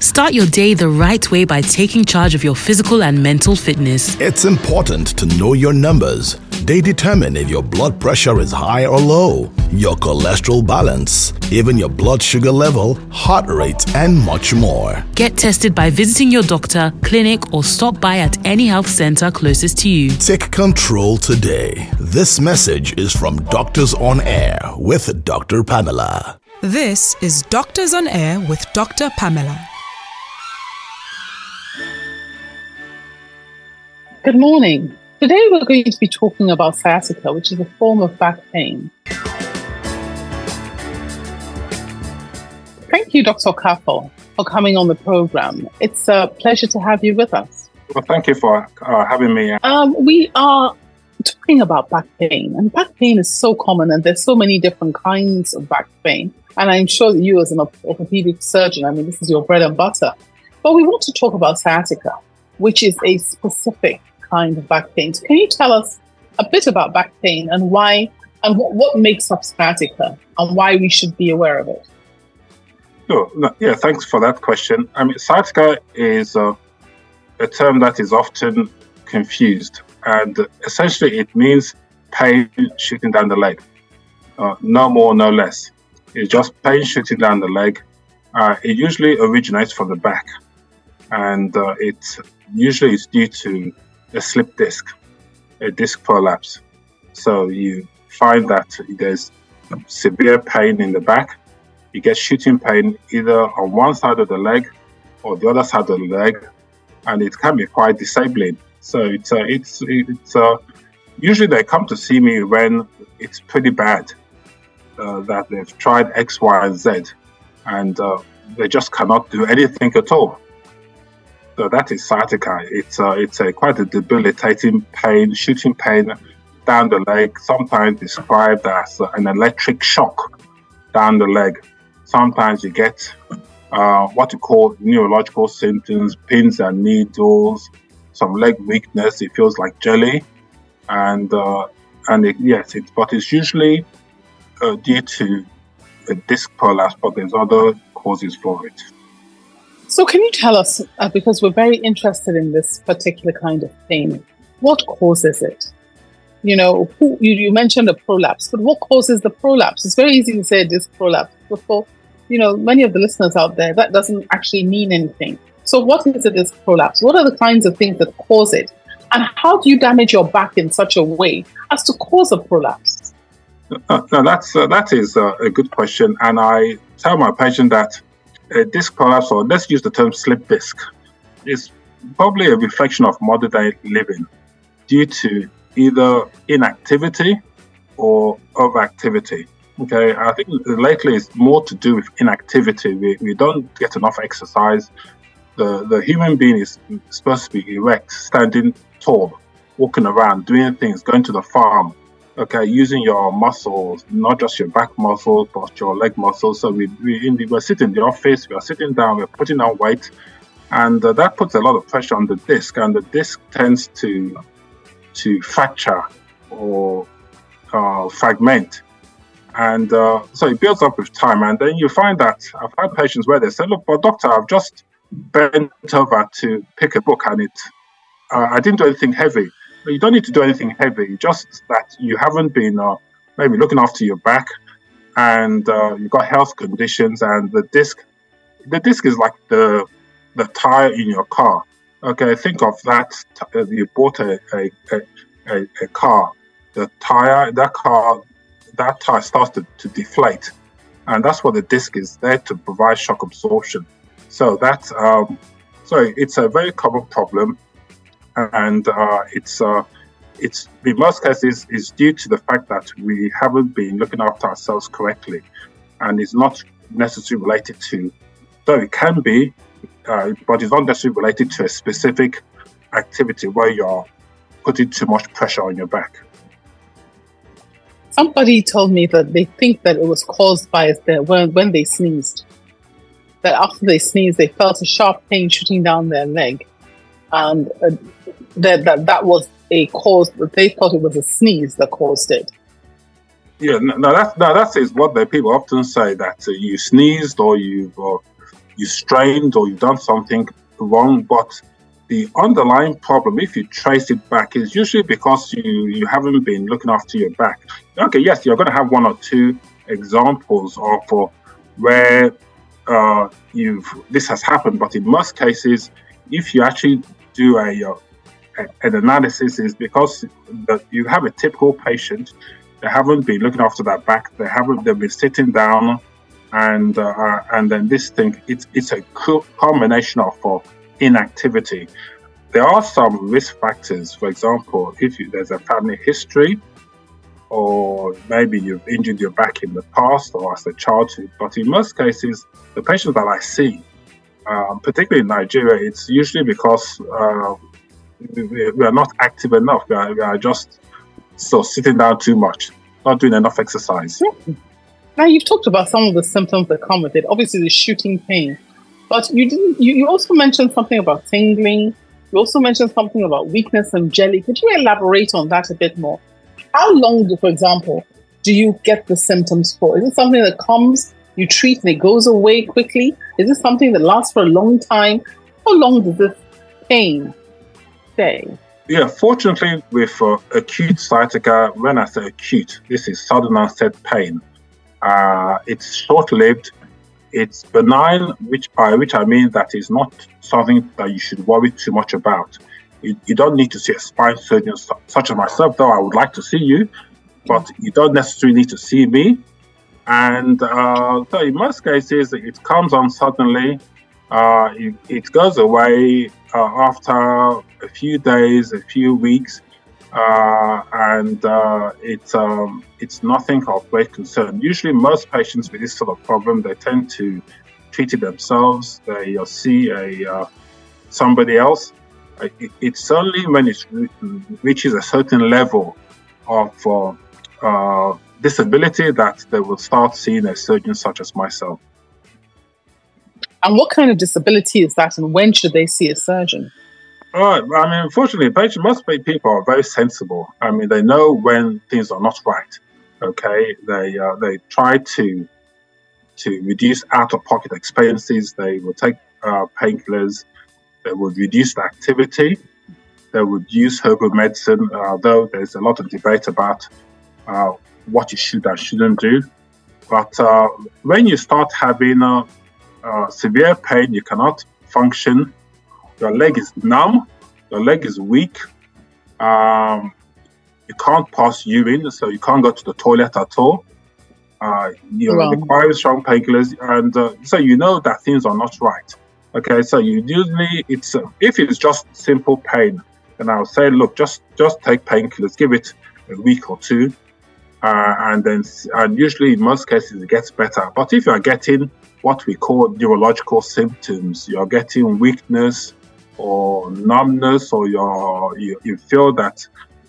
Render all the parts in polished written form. Start your day the right way by taking charge of your physical and mental fitness. It's important to know your numbers. They determine if your blood pressure is high or low, your cholesterol balance, even your blood sugar level, heart rate, and much more. Get tested by visiting your doctor, clinic, or stop by at any health center closest to you. Take control today. This message is from Doctors On Air with Dr. Pamela. This is Doctors On Air with Dr. Pamela. Good morning. Today we're going to be talking about sciatica, which is a form of back pain. Thank you, Dr. Okafor, for coming on the program. It's a pleasure to have you with us. Well, thank you for having me. We are talking about back pain, and back pain is so common, and there's so many different kinds of back pain. And I'm sure that you, as an orthopedic surgeon, I mean, this is your bread and butter. But we want to talk about sciatica, which is a specific kind of back pain. So can you tell us a bit about back pain and why, and what makes up sciatica, and why we should be aware of it? Sure. Yeah, thanks for that question. I mean, sciatica is a term that is often confused, and essentially it means pain shooting down the leg. No more, no less. It's just pain shooting down the leg. It usually originates from the back, and it's due to a slip disc, a disc prolapse. So you find that there's severe pain in the back. You get shooting pain either on one side of the leg or the other side of the leg, and it can be quite disabling. So it's usually they come to see me when it's pretty bad, that they've tried X, Y, and Z, and they just cannot do anything at all. So that is sciatica. It's quite a debilitating pain, shooting pain down the leg, sometimes described as an electric shock down the leg. Sometimes you get what you call neurological symptoms, pins and needles, some leg weakness. It feels like jelly, and it's usually due to a disc prolapse, but there's other causes for it. So can you tell us, because we're very interested in this particular kind of pain, what causes it? You know, you mentioned a prolapse, but what causes the prolapse? It's very easy to say disc prolapse. But for, you know, many of the listeners out there, that doesn't actually mean anything. So what is a disc prolapse? What are the kinds of things that cause it? And how do you damage your back in such a way as to cause a prolapse? That is a good question. And I tell my patient that a disc prolapse, or let's use the term slip disc, is probably a reflection of modern day living due to either inactivity or overactivity. Okay, I think lately it's more to do with inactivity. We don't get enough exercise. The human being is supposed to be erect, standing tall, walking around, doing things, going to the farm. Okay, using your muscles, not just your back muscles, but your leg muscles. So we're sitting in the office, we're sitting down, we're putting on weight, and that puts a lot of pressure on the disc, and the disc tends to fracture or fragment. And so it builds up with time, and then you find that I've had patients where they say, look, but doctor, I've just bent over to pick a book, and I didn't do anything heavy. You don't need to do anything heavy, just that you haven't been maybe looking after your back, and you've got health conditions, and the disc is like the tire in your car. Okay, think of that. You bought a car. The tire, that tire starts to deflate, and that's what the disc is there to provide shock absorption. So that's it's a very common problem. And it's in most cases is due to the fact that we haven't been looking after ourselves correctly, and it's not necessarily related to, though it can be, but it's not necessarily related to a specific activity where you're putting too much pressure on your back. Somebody told me that they think that it was caused by when they sneezed. That after they sneezed, they felt a sharp pain shooting down their leg. And that was a cause, that they thought it was a sneeze that caused it. Yeah, no, that is what the people often say, that you sneezed or you you strained or you've done something wrong, but the underlying problem, if you trace it back, is usually because you haven't been looking after your back. Okay, yes, you're going to have one or two examples of where this has happened, but in most cases, if you actually do an analysis, is because that you have a typical patient. They haven't been looking after their back. They've been sitting down, and then this thing. It's a combination of inactivity. There are some risk factors. For example, if there's a family history, or maybe you've injured your back in the past or as a childhood. But in most cases, the patients that I see, particularly in Nigeria, it's usually because we are not active enough. We are just sitting down too much, not doing enough exercise. Now, you've talked about some of the symptoms that come with it. Obviously, the shooting pain. But you also mentioned something about tingling. You also mentioned something about weakness and jelly. Could you elaborate on that a bit more? How long, for example, do you get the symptoms for? Is it something that comes, you treat, and it goes away quickly? Is it something that lasts for a long time? How long does this pain stay? Yeah, fortunately, with acute sciatica, when I say acute, this is sudden onset pain. It's short-lived. It's benign, by which I mean that it's not something that you should worry too much about. You don't need to see a spine surgeon such as myself, though I would like to see you, but you don't necessarily need to see me. And so in most cases, it comes on suddenly. It goes away after a few days, a few weeks, and it's nothing of great concern. Usually, most patients with this sort of problem, they tend to treat it themselves. They see somebody else. It's only when it reaches a certain level of disability that they will start seeing a surgeon such as myself. And what kind of disability is that, and when should they see a surgeon? I mean, unfortunately, most people are very sensible. I mean, they know when things are not right. Okay, they try to reduce out-of-pocket expenses. They will take painkillers. They would reduce the activity. They would use herbal medicine, though there's a lot of debate about what you should and shouldn't do. But when you start having severe pain, you cannot function, your leg is numb, your leg is weak, you can't pass urine, so you can't go to the toilet at all. Require strong painkillers, and so you know that things are not right. Okay, so you usually, it's if it's just simple pain, then I'll say, look, just take painkillers, give it a week or two, and usually in most cases it gets better. But if you are getting what we call neurological symptoms, you are getting weakness or numbness, or you feel that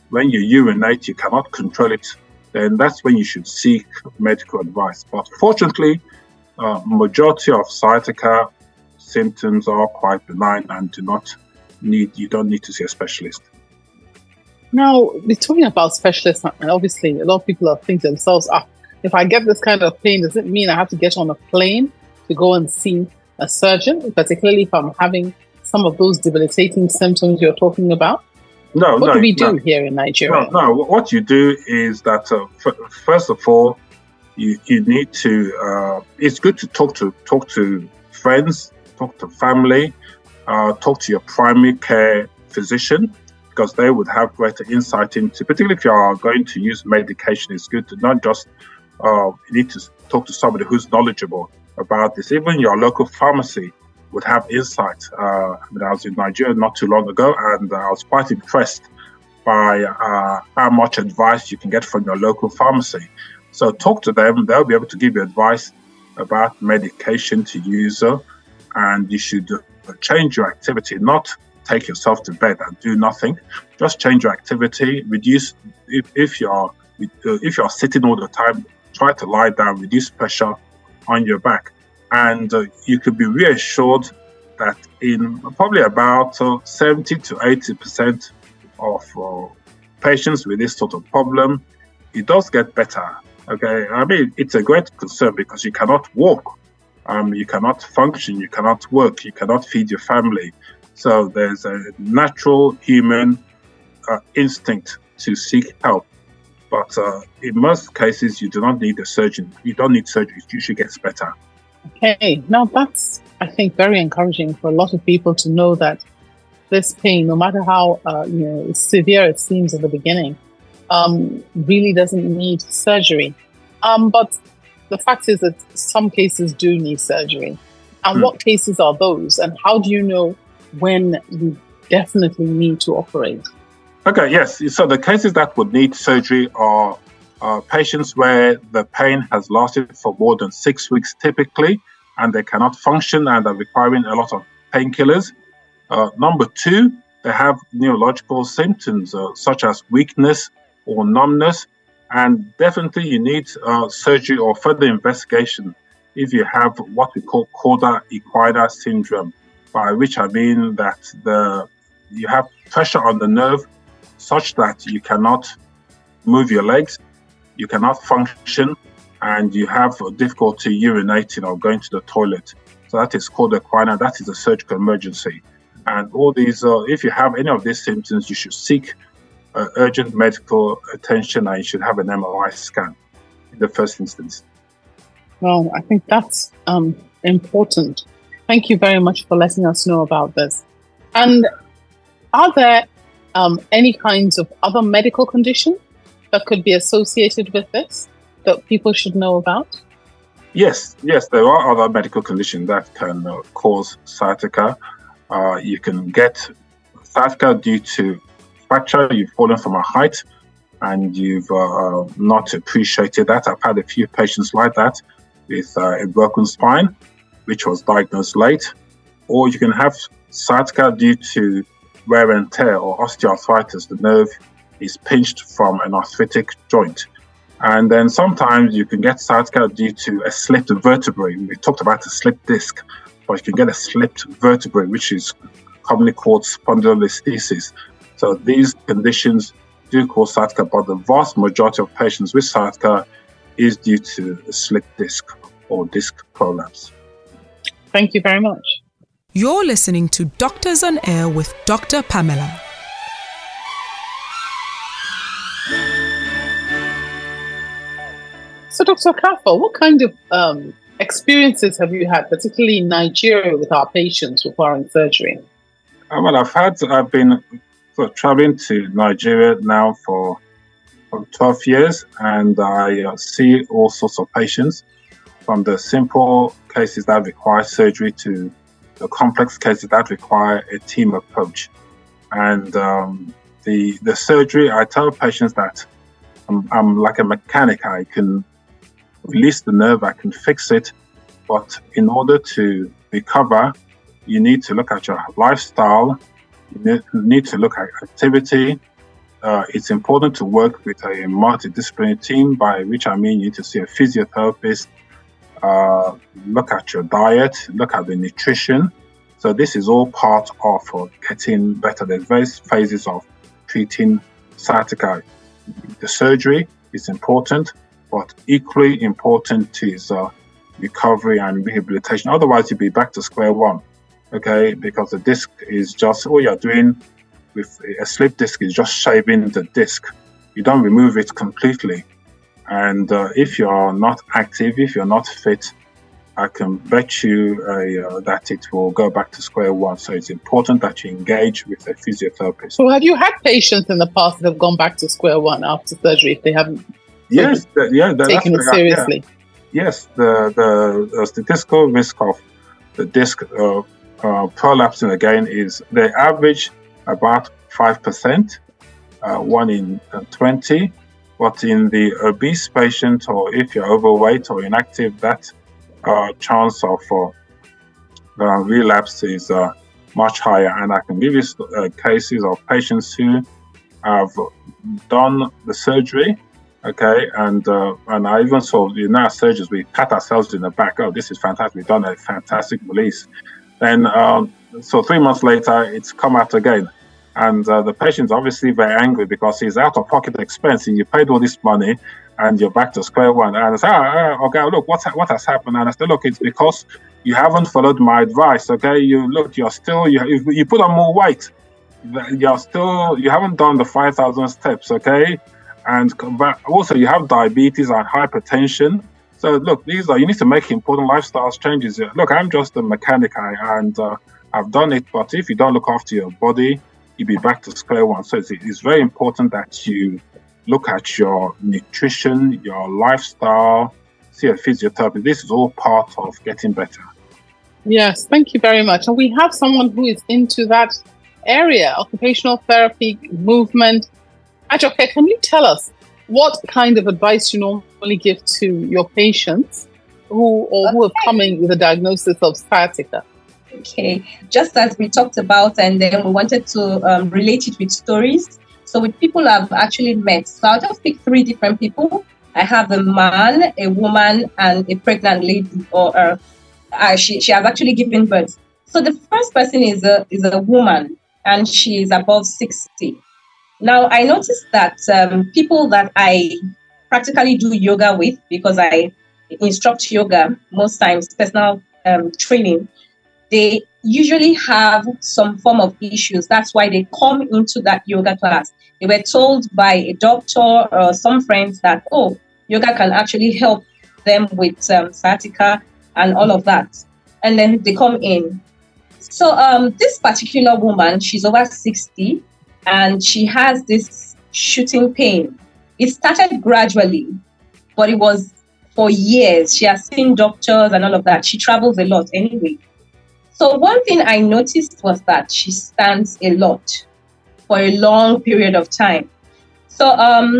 when you urinate you cannot control it, then that's when you should seek medical advice. But fortunately, majority of sciatica symptoms are quite benign and you don't need to see a specialist. Now, we're talking about specialists, and obviously a lot of people are thinking to themselves, if I get this kind of pain, does it mean I have to get on a plane to go and see a surgeon, particularly if I'm having some of those debilitating symptoms you're talking about? No. What do we do here in Nigeria? No, what you do is that, first of all, you need to, it's good to talk to friends, talk to family, talk to your primary care physician, because they would have greater insight into, particularly if you are going to use medication, it's good to not just, you need to talk to somebody who's knowledgeable about this. Even your local pharmacy would have insight. I mean, I was in Nigeria not too long ago, and I was quite impressed by how much advice you can get from your local pharmacy. So talk to them, they'll be able to give you advice about medication to use, and you should change your activity, not take yourself to bed and do nothing. Just change your activity, reduce, if you're sitting all the time, try to lie down, reduce pressure on your back. And you could be reassured that in probably about 70 to 80% of patients with this sort of problem, it does get better. Okay, I mean, it's a great concern because you cannot walk. you cannot function, you cannot work, you cannot feed your family. So there's a natural human instinct to seek help. But in most cases, you do not need a surgeon. You don't need surgery. You should get better. Okay. Now, that's, I think, very encouraging for a lot of people to know that this pain, no matter how severe it seems at the beginning, really doesn't need surgery. But the fact is that some cases do need surgery. And what cases are those? And how do you know when you definitely need to operate? Okay, yes. So the cases that would need surgery are patients where the pain has lasted for more than 6 weeks typically, and they cannot function and are requiring a lot of painkillers. Number two, they have neurological symptoms such as weakness or numbness, and definitely you need surgery or further investigation if you have what we call cauda equina syndrome, by which I mean that you have pressure on the nerve such that you cannot move your legs, you cannot function, and you have difficulty urinating or going to the toilet. So that is called equina. That is a surgical emergency. And all these, if you have any of these symptoms, you should seek urgent medical attention, and you should have an MRI scan in the first instance. Well, I think that's important. Thank you very much for letting us know about this. And are there any kinds of other medical condition that could be associated with this that people should know about? Yes, there are other medical conditions that can cause sciatica. You can get sciatica due to fracture. You've fallen from a height and you've not appreciated that. I've had a few patients like that with a broken spine, which was diagnosed late. Or you can have sciatica due to wear and tear or osteoarthritis. The nerve is pinched from an arthritic joint. And then sometimes you can get sciatica due to a slipped vertebrae. We talked about a slipped disc, but you can get a slipped vertebrae, which is commonly called spondylolisthesis. So these conditions do cause sciatica, but the vast majority of patients with sciatica is due to a slipped disc or disc prolapse. Thank you very much. You're listening to Doctors on Air with Dr. Pamela. So, Dr. Okafor, what kind of experiences have you had, particularly in Nigeria, with our patients requiring surgery? Well, I've been traveling to Nigeria now for 12 years, and I see all sorts of patients, from the simple cases that require surgery to the complex cases that require a team approach. And the surgery, I tell patients that I'm like a mechanic. I can release the nerve, I can fix it, but in order to recover, you need to look at your lifestyle, you need to look at activity. It's important to work with a multidisciplinary team, by which I mean you need to see a physiotherapist, look at your diet, look at the nutrition. So this is all part of getting better. There's various phases of treating sciatica. The surgery is important, but equally important is recovery and rehabilitation. Otherwise, you'll be back to square one, okay? Because the disc is just, all you're doing with a slip disc is just shaving the disc. You don't remove it completely. And if you're not active, if you're not fit, I can bet you that it will go back to square one. So it's important that you engage with a physiotherapist. So have you had patients in the past that have gone back to square one after surgery if they haven't taken it seriously? Yes, the statistical risk of the disc prolapsing again is they average about 5%, one in 20. But in the obese patient, or if you're overweight or inactive, that chance of relapse is much higher. And I can give you cases of patients who have done the surgery, okay, and I even saw, as surgeons, we pat ourselves in the back. Oh, this is fantastic. We've done a fantastic release. Then, so 3 months later, it's come out again. And the patient's obviously very angry because he's out of pocket expense and you paid all this money and you're back to square one. And I said, okay, look, what has happened? And I said, look, it's because you haven't followed my advice, okay? You put on more weight. You haven't done the 5,000 steps, okay? And also you have diabetes and hypertension. So look, you need to make important lifestyle changes. Look, I'm just a mechanic and I've done it, but if you don't look after your body, you'll be back to square one. So it's very important that you look at your nutrition, your lifestyle, see a physiotherapist. This is all part of getting better. Yes, thank you very much. And we have someone who is into that area, occupational therapy, movement. Ajoke, can you tell us what kind of advice you normally give to your patients who have come in with a diagnosis of sciatica? Okay, just as we talked about, and then we wanted to relate it with stories. So with people I've actually met, so I'll just pick three different people. I have a man, a woman, and a pregnant lady, or she has actually given birth. So the first person is a woman, and she is above 60. Now, I noticed that people that I practically do yoga with, because I instruct yoga most times, personal training, they usually have some form of issues. That's why they come into that yoga class. They were told by a doctor or some friends that, yoga can actually help them with sciatica and all of that. And then they come in. So this particular woman, she's over 60, and she has this shooting pain. It started gradually, but it was for years. She has seen doctors and all of that. She travels a lot anyway. So one thing I noticed was that she stands a lot for a long period of time. So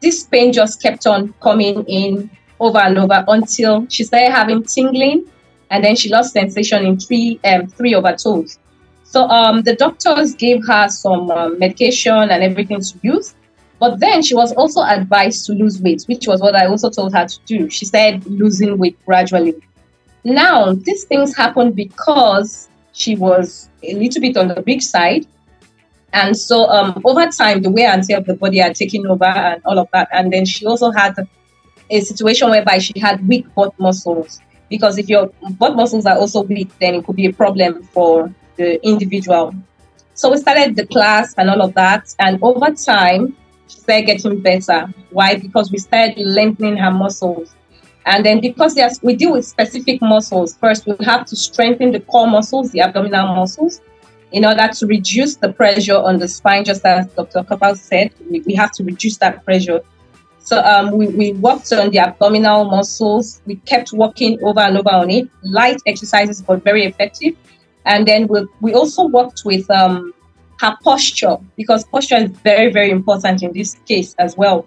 this pain just kept on coming in over and over until she started having tingling, and then she lost sensation in three of her toes. So the doctors gave her some medication and everything to use. But then she was also advised to lose weight, which was what I also told her to do. She said losing weight gradually. Now, these things happened because she was a little bit on the big side. And so over time, the wear and tear of the body are taking over and all of that. And then she also had a situation whereby she had weak butt muscles. Because if your butt muscles are also weak, then it could be a problem for the individual. So we started the class and all of that. And over time, she started getting better. Why? Because we started lengthening her muscles. And then because we deal with specific muscles, first we have to strengthen the core muscles, the abdominal muscles, in order to reduce the pressure on the spine. Just as Dr. Okafor said, we have to reduce that pressure. So we worked on the abdominal muscles. We kept working over and over on it. Light exercises were very effective. And then we also worked with her posture, because posture is very, very important in this case as well.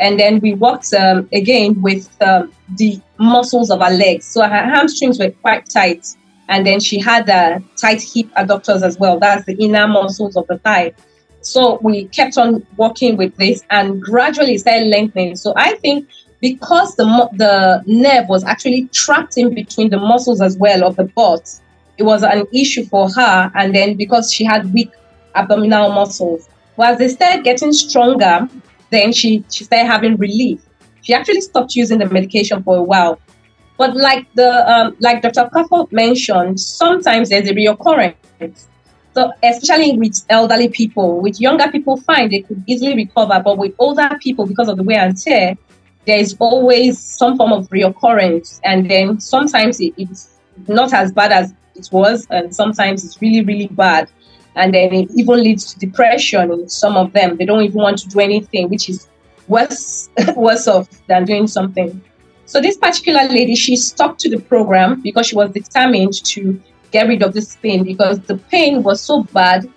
And then we worked again with the muscles of her legs. So her hamstrings were quite tight. And then she had tight hip adductors as well. That's the inner muscles of the thigh. So we kept on working with this and gradually started lengthening. So I think because the nerve was actually trapped in between the muscles as well of the butt, it was an issue for her. And then because she had weak abdominal muscles, while they started getting stronger, then she started having relief. She actually stopped using the medication for a while. But like Dr. Okafor mentioned, sometimes there's a reoccurrence. So especially with elderly people, with younger people, fine, they could easily recover. But with older people, because of the wear and tear, there is always some form of reoccurrence. And then sometimes it's not as bad as it was. And sometimes it's really, really bad. And then it even leads to depression in some of them. They don't even want to do anything, which is worse off than doing something. So this particular lady, she stuck to the program because she was determined to get rid of this pain, because the pain was so bad,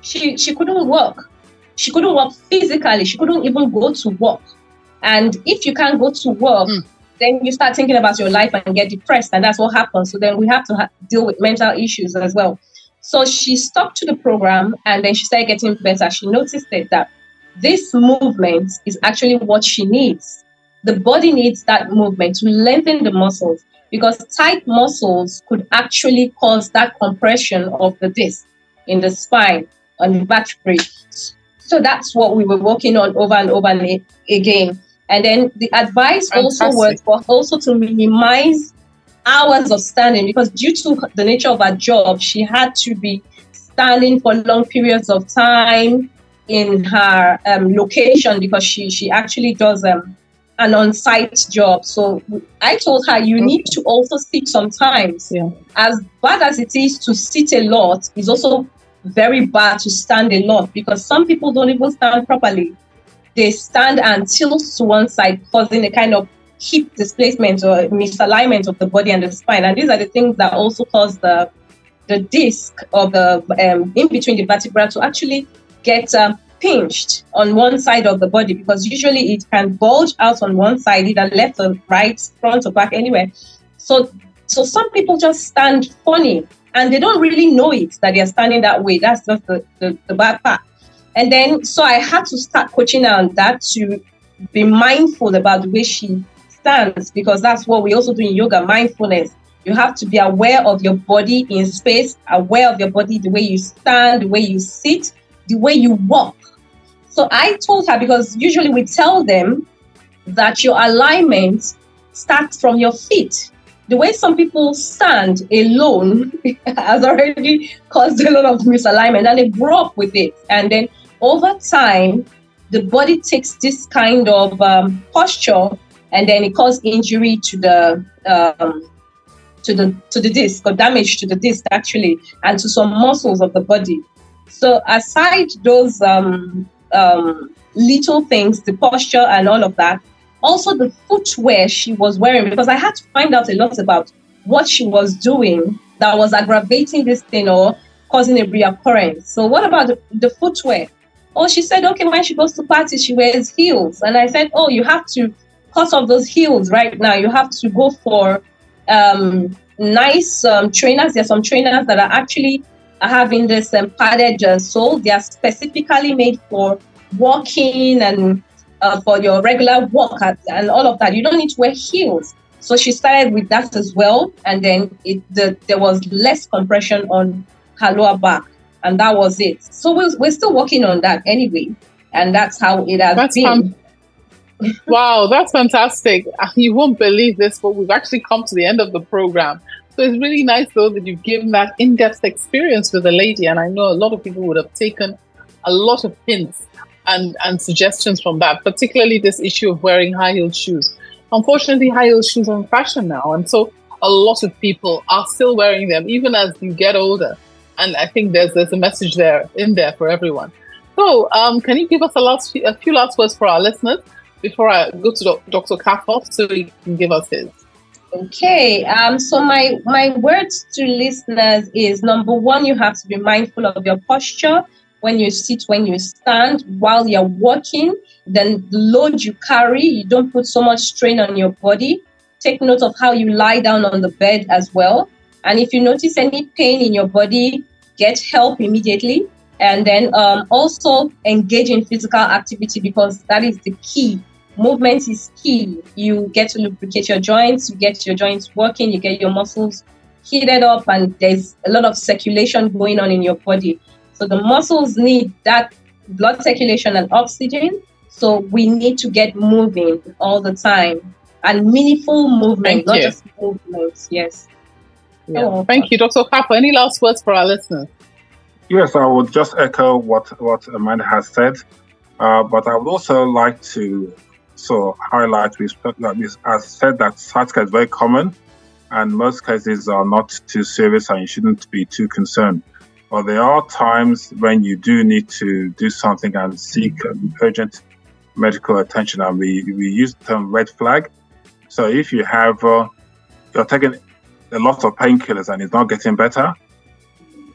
she couldn't work. She couldn't work physically. She couldn't even go to work. And if you can't go to work, then you start thinking about your life and get depressed, and that's what happens. So then we have to deal with mental issues as well. So she stuck to the program, and then she started getting better. She noticed that this movement is actually what she needs. The body needs that movement to lengthen the muscles, because tight muscles could actually cause that compression of the disc in the spine, on the vertebrae. So that's what we were working on over and over again. And then the advice also was for also to minimize hours of standing, because due to the nature of her job, she had to be standing for long periods of time in her location, because she actually does an on-site job. So I told her, you need to also sit sometimes. Yeah. As bad as it is to sit a lot, it's also very bad to stand a lot, because some people don't even stand properly. They stand and tilt to one side, causing a kind of hip displacement or misalignment of the body and the spine. And these are the things that also cause the disc or the in between the vertebra to actually get pinched on one side of the body, because usually it can bulge out on one side, either left or right, front or back, anywhere. So some people just stand funny and they don't really know it that they are standing that way. That's just the bad part. And then, so I had to start coaching her on that, to be mindful about the way she stands, because that's what we also do in yoga, mindfulness. You have to be aware of your body in space, aware of your body, the way you stand, the way you sit, the way you walk. So I told her, because usually we tell them that your alignment starts from your feet. The way some people stand alone has already caused a lot of misalignment, and they grow up with it. And then over time, the body takes this kind of posture, and then it causes injury to the disc, or damage to the disc actually, and to some muscles of the body. So aside those little things, the posture and all of that, also the footwear she was wearing, because I had to find out a lot about what she was doing that was aggravating this thing or causing a reoccurrence. So what about the footwear? Oh, she said, okay, when she goes to parties, she wears heels. And I said, oh, you have to cut off those heels right now. You have to go for nice trainers. There are some trainers that are actually having this padded sole. They are specifically made for walking and for your regular walk and all of that. You don't need to wear heels. So she started with that as well. And then there was less compression on her lower back. And that was it. So we're still working on that anyway. And that's how it has been. Wow, that's fantastic. You won't believe this, but we've actually come to the end of the program. So it's really nice, though, that you've given that in-depth experience with the lady. And I know a lot of people would have taken a lot of hints and suggestions from that, particularly this issue of wearing high-heeled shoes. Unfortunately, high-heeled shoes are in fashion now. And so a lot of people are still wearing them, even as you get older. And I think there's a message in there for everyone. So can you give us a few last words for our listeners before I go to Dr. Okafor, so he can give us his? Okay. So my words to listeners is, number one, you have to be mindful of your posture when you sit, when you stand, while you're walking. Then the load you carry, you don't put so much strain on your body. Take note of how you lie down on the bed as well. And if you notice any pain in your body, get help immediately. And then also engage in physical activity, because that is the key. Movement is key. You get to lubricate your joints, you get your joints working, you get your muscles heated up, and there's a lot of circulation going on in your body. So the muscles need that blood circulation and oxygen. So we need to get moving all the time, and meaningful movement, not just movements. Yes. Yeah. Oh, thank you, Dr. Okafor. Any last words for our listeners? Yes, I would just echo what Amanda has said, but I would also like to highlight, as said, that sciatica is very common, and most cases are not too serious, and you shouldn't be too concerned. But there are times when you do need to do something and seek urgent medical attention, and we use the term red flag. So if you have you're taking a lot of painkillers and it's not getting better.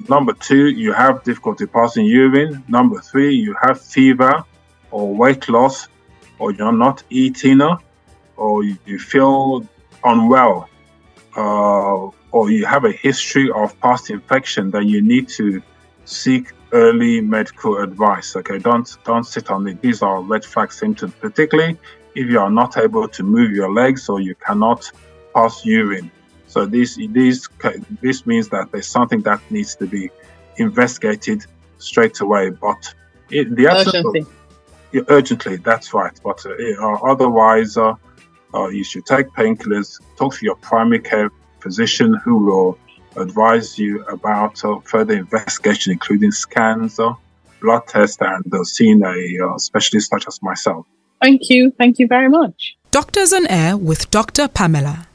Number two, you have difficulty passing urine. Number three, you have fever or weight loss, or you're not eating, or you feel unwell, or you have a history of past infection, then you need to seek early medical advice. Okay, don't sit on it. These are red flag symptoms, particularly if you are not able to move your legs or you cannot pass urine. So this means that there's something that needs to be investigated straight away. But the absence of, urgently, that's right. But otherwise, you should take painkillers, talk to your primary care physician who will advise you about further investigation, including scans, blood tests, and seeing a specialist such as myself. Thank you. Thank you very much. Doctors on Air with Dr. Pamela.